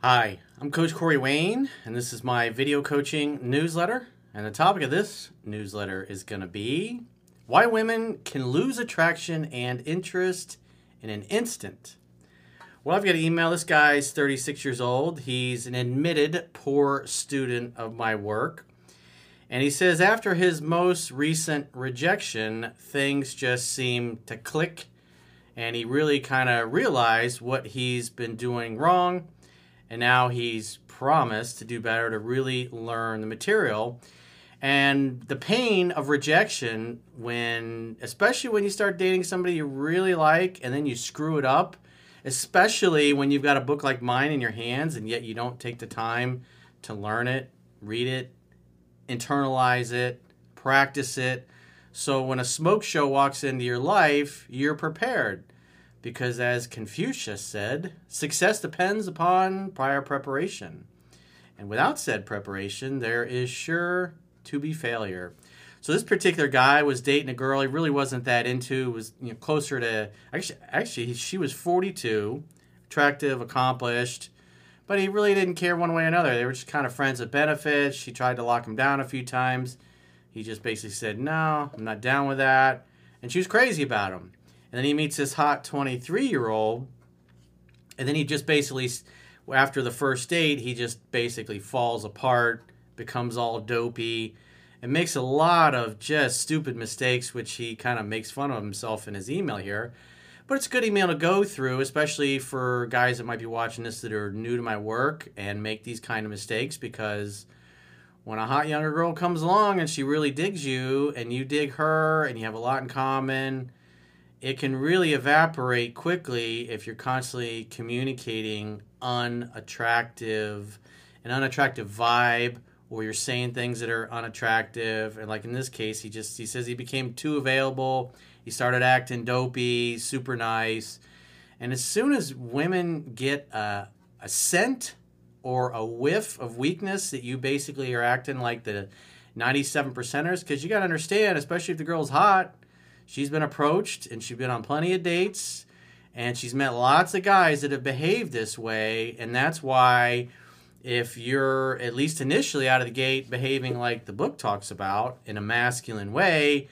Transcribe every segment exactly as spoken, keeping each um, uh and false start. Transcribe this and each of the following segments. Hi, I'm Coach Corey Wayne, and this is my video coaching newsletter. And the topic of this newsletter is going to be why women can lose attraction and interest in an instant. Well, I've got an email. This guy's thirty-six years old. He's an admitted poor student of my work. And he says after his most recent rejection, things just seem to click. And he really kind of realized what he's been doing wrong. And now he's promised to do better, to really learn the material. And the pain of rejection, when, especially when you start dating somebody you really like and then you screw it up, especially when you've got a book like mine in your hands and yet you don't take the time to learn it, read it, internalize it, practice it. So when a smoke show walks into your life, you're prepared. Because as Confucius said, success depends upon prior preparation. And without said preparation, there is sure to be failure. So this particular guy was dating a girl he really wasn't that into, was you know, closer to, actually, actually she was forty-two, attractive, accomplished, but he really didn't care one way or another. They were just kind of friends at benefits. She tried to lock him down a few times. He just basically said, no, I'm not down with that. And she was crazy about him. And then he meets this hot twenty-three-year-old, and then he just basically, after the first date, he just basically falls apart, becomes all dopey, and makes a lot of just stupid mistakes, which he kind of makes fun of himself in his email here. But it's a good email to go through, especially for guys that might be watching this that are new to my work and make these kind of mistakes, because when a hot younger girl comes along and she really digs you, and you dig her, and you have a lot in common, it can really evaporate quickly if you're constantly communicating unattractive, an unattractive vibe, or you're saying things that are unattractive. And like in this case, he just, he says he became too available. He started acting dopey, super nice. And as soon as women get a, a scent or a whiff of weakness that you basically are acting like the ninety-seven percenters, because you got to understand, especially if the girl's hot, she's been approached, and she's been on plenty of dates, and she's met lots of guys that have behaved this way, and that's why if you're, at least initially out of the gate, behaving like the book talks about in a masculine way,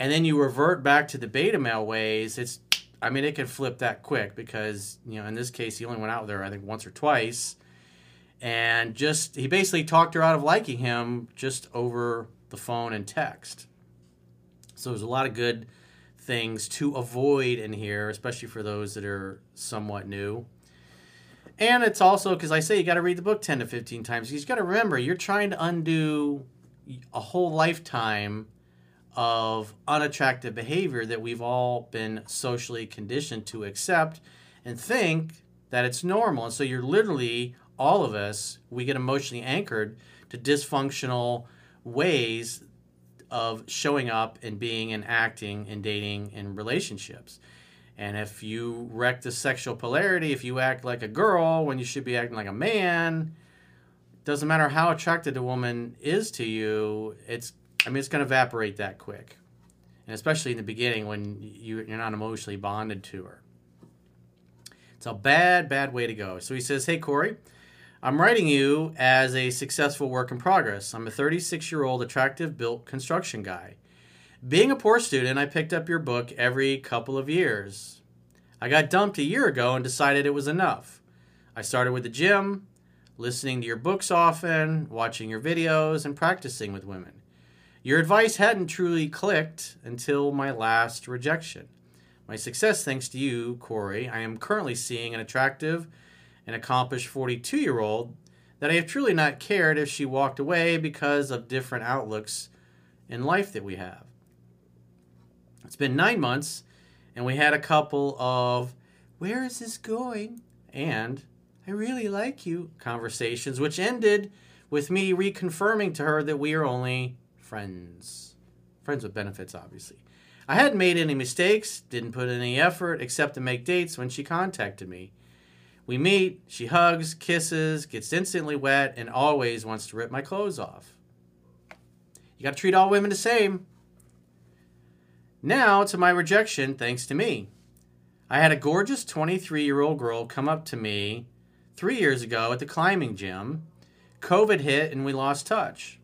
and then you revert back to the beta male ways, it's, I mean, it can flip that quick because, you know, in this case, he only went out with her, I think, once or twice, and just, he basically talked her out of liking him just over the phone and text. So there's a lot of good things to avoid in here, especially for those that are somewhat new. And it's also, because I say you got to read the book ten to fifteen times, because you got to remember, you're trying to undo a whole lifetime of unattractive behavior that we've all been socially conditioned to accept and think that it's normal. And so you're literally, all of us, we get emotionally anchored to dysfunctional ways of showing up and being and acting and dating and relationships. And if you wreck the sexual polarity, if you act like a girl when you should be acting like a man, doesn't matter how attracted a woman is to you, it's, I mean, it's going to evaporate that quick. And especially in the beginning when you, you're not emotionally bonded to her. It's a bad, bad way to go. So he says, hey, Corey, I'm writing you as a successful work in progress. I'm a thirty-six-year-old attractive built construction guy. Being a poor student, I picked up your book every couple of years. I got dumped a year ago and decided it was enough. I started with the gym, listening to your books often, watching your videos, and practicing with women. Your advice hadn't truly clicked until my last rejection. My success thanks to you, Corey. I am currently seeing an attractive, an accomplished forty-two-year-old that I have truly not cared if she walked away because of different outlooks in life that we have. It's been nine months, and we had a couple of, where is this going? And I really like you conversations, which ended with me reconfirming to her that we are only friends. Friends with benefits, obviously. I hadn't made any mistakes, didn't put any effort except to make dates when she contacted me. We meet, she hugs, kisses, gets instantly wet, and always wants to rip my clothes off. You gotta treat all women the same. Now to my rejection, thanks to me. I had a gorgeous twenty-three-year-old girl come up to me three years ago at the climbing gym. COVID hit and we lost touch.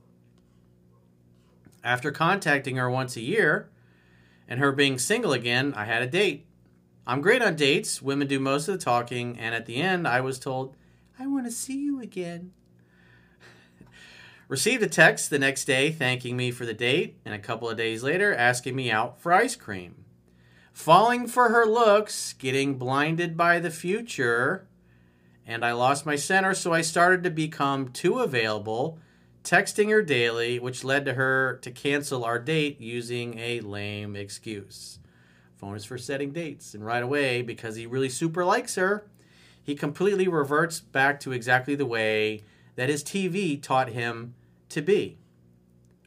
After contacting her once a year and her being single again, I had a date. I'm great on dates. Women do most of the talking. And at the end, I was told, I want to see you again. Received a text the next day thanking me for the date, and a couple of days later asking me out for ice cream. Falling for her looks, getting blinded by the future, and I lost my center, so I started to become too available, texting her daily, which led to her to cancel our date using a lame excuse. Phone is for setting dates, and right away, because he really super likes her, he completely reverts back to exactly the way that his T V taught him to be,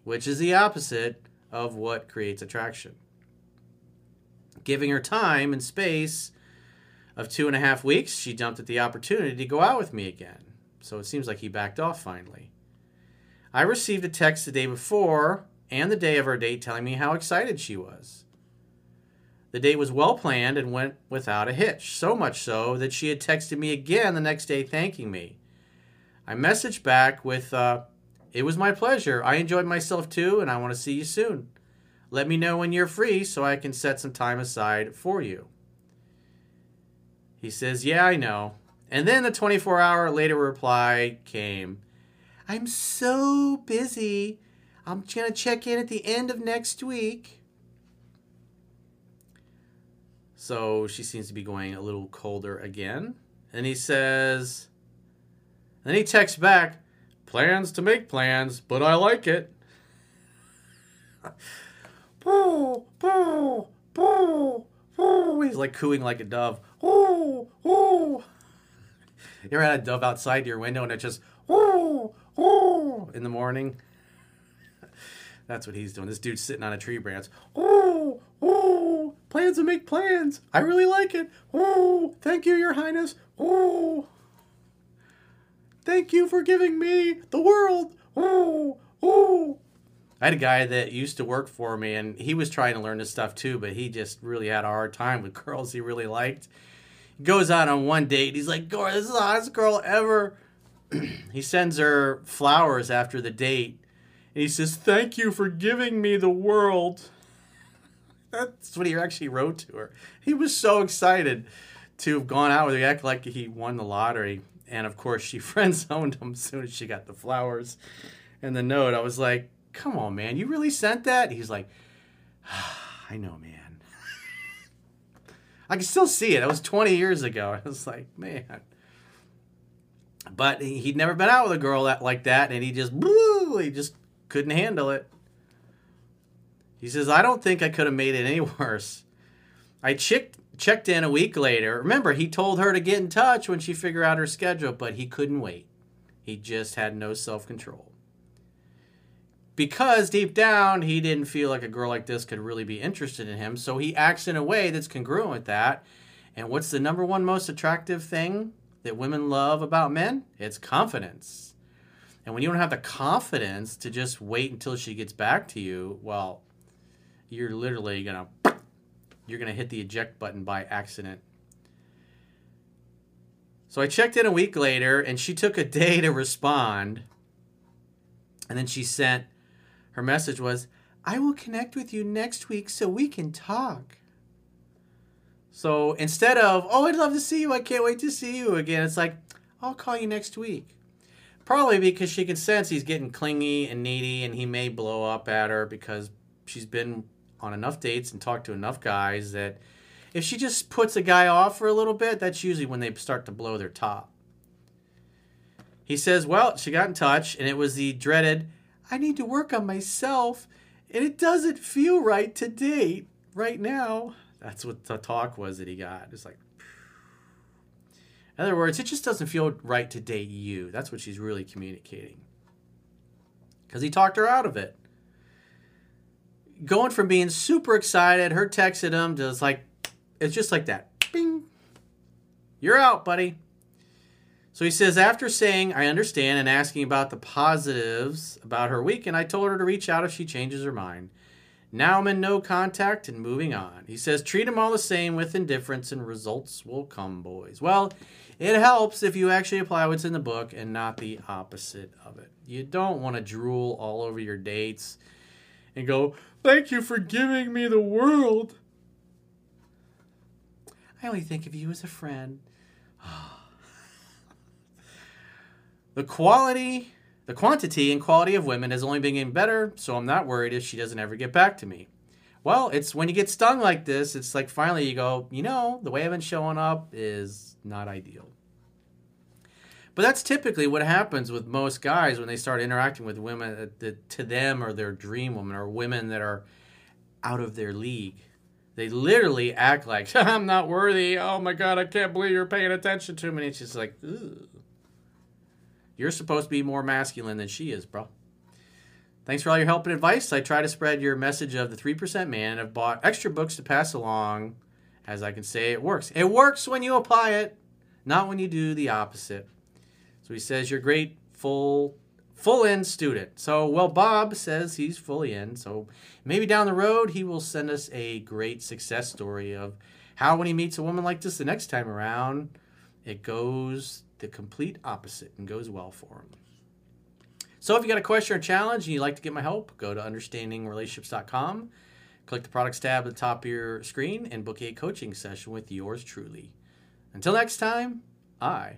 which is the opposite of what creates attraction. Giving her time and space of two and a half weeks, she jumped at the opportunity to go out with me again. So it seems like he backed off finally. I received a text the day before and the day of her date telling me how excited she was. The date was well planned and went without a hitch, so much so that she had texted me again the next day thanking me. I messaged back with, uh, it was my pleasure. I enjoyed myself too, and I want to see you soon. Let me know when you're free so I can set some time aside for you. He says, yeah, I know. And then the twenty-four hour later reply came, I'm so busy. I'm going to check in at the end of next week. So she seems to be going a little colder again. And he says... Then he texts back, plans to make plans, but I like it. Boo, boo, boo, boo. He's like cooing like a dove. Ooh, ooh. You ever had a dove outside your window and it just, ooh, ooh, in the morning? That's what he's doing. This dude's sitting on a tree branch. Ooh, ooh, plans to make plans. I really like it. Ooh, thank you, Your Highness. Ooh. Thank you for giving me the world. Ooh, ooh. I had a guy that used to work for me, and he was trying to learn this stuff too, but he just really had a hard time with girls he really liked. He goes out on one date, and he's like, "Girl, this is the hottest girl ever." He sends her flowers after the date, and he says, "Thank you for giving me the world." That's what he actually wrote to her. He was so excited to have gone out with her. He acted like he won the lottery. And, of course, she friend-zoned him as soon as she got the flowers and the note. I was like, come on, man, you really sent that? He's like, ah, I know, man. I can still see it. It was twenty years ago. I was like, man. But he'd never been out with a girl that, like that, and he just, woo, he just couldn't handle it. He says, I don't think I could have made it any worse. I chicked. Checked in a week later. Remember, he told her to get in touch when she figured out her schedule, but he couldn't wait. He just had no self-control. Because deep down, he didn't feel like a girl like this could really be interested in him, so he acts in a way that's congruent with that. And what's the number one most attractive thing that women love about men? It's confidence. And when you don't have the confidence to just wait until she gets back to you, well, you're literally going to... You're going to hit the eject button by accident. So I checked in a week later, and she took a day to respond. And then she sent, her message was, I will connect with you next week so we can talk. So instead of, oh, I'd love to see you, I can't wait to see you again, it's like, I'll call you next week. Probably because she can sense he's getting clingy and needy, and he may blow up at her because she's been on enough dates and talk to enough guys that if she just puts a guy off for a little bit, that's usually when they start to blow their top. He says, well, she got in touch, and it was the dreaded, I need to work on myself, and it doesn't feel right to date right now. That's what the talk was that he got. It's like, phew. In other words, it just doesn't feel right to date you. That's what she's really communicating. Because he talked her out of it. Going from being super excited, her texted him, just like, it's just like that. Bing. You're out, buddy. So he says, after saying, I understand, and asking about the positives about her weekend, I told her to reach out if she changes her mind. Now I'm in no contact and moving on. He says, treat them all the same with indifference and results will come, boys. Well, it helps if you actually apply what's in the book and not the opposite of it. You don't want to drool all over your dates and go, thank you for giving me the world. I only think of you as a friend. The quality... The quantity and quality of women has only been getting better, so I'm not worried if she doesn't ever get back to me. Well, it's when you get stung like this, it's like finally you go, you know, the way I've been showing up is not ideal. But that's typically what happens with most guys when they start interacting with women that to them are their dream women or women that are out of their league. They literally act like, I'm not worthy. Oh my God, I can't believe you're paying attention to me. And she's like, ooh. You're supposed to be more masculine than she is, bro. Thanks for all your help and advice. I try to spread your message of the three percent man and have bought extra books to pass along. As I can say, it works. It works when you apply it, not when you do the opposite. So he says you're great, full, full-in student. So, well, Bob says he's fully in. So maybe down the road he will send us a great success story of how when he meets a woman like this the next time around, it goes the complete opposite and goes well for them. So if you got a question or challenge and you'd like to get my help, go to understanding relationships dot com, click the products tab at the top of your screen, and book a coaching session with yours truly. Until next time, I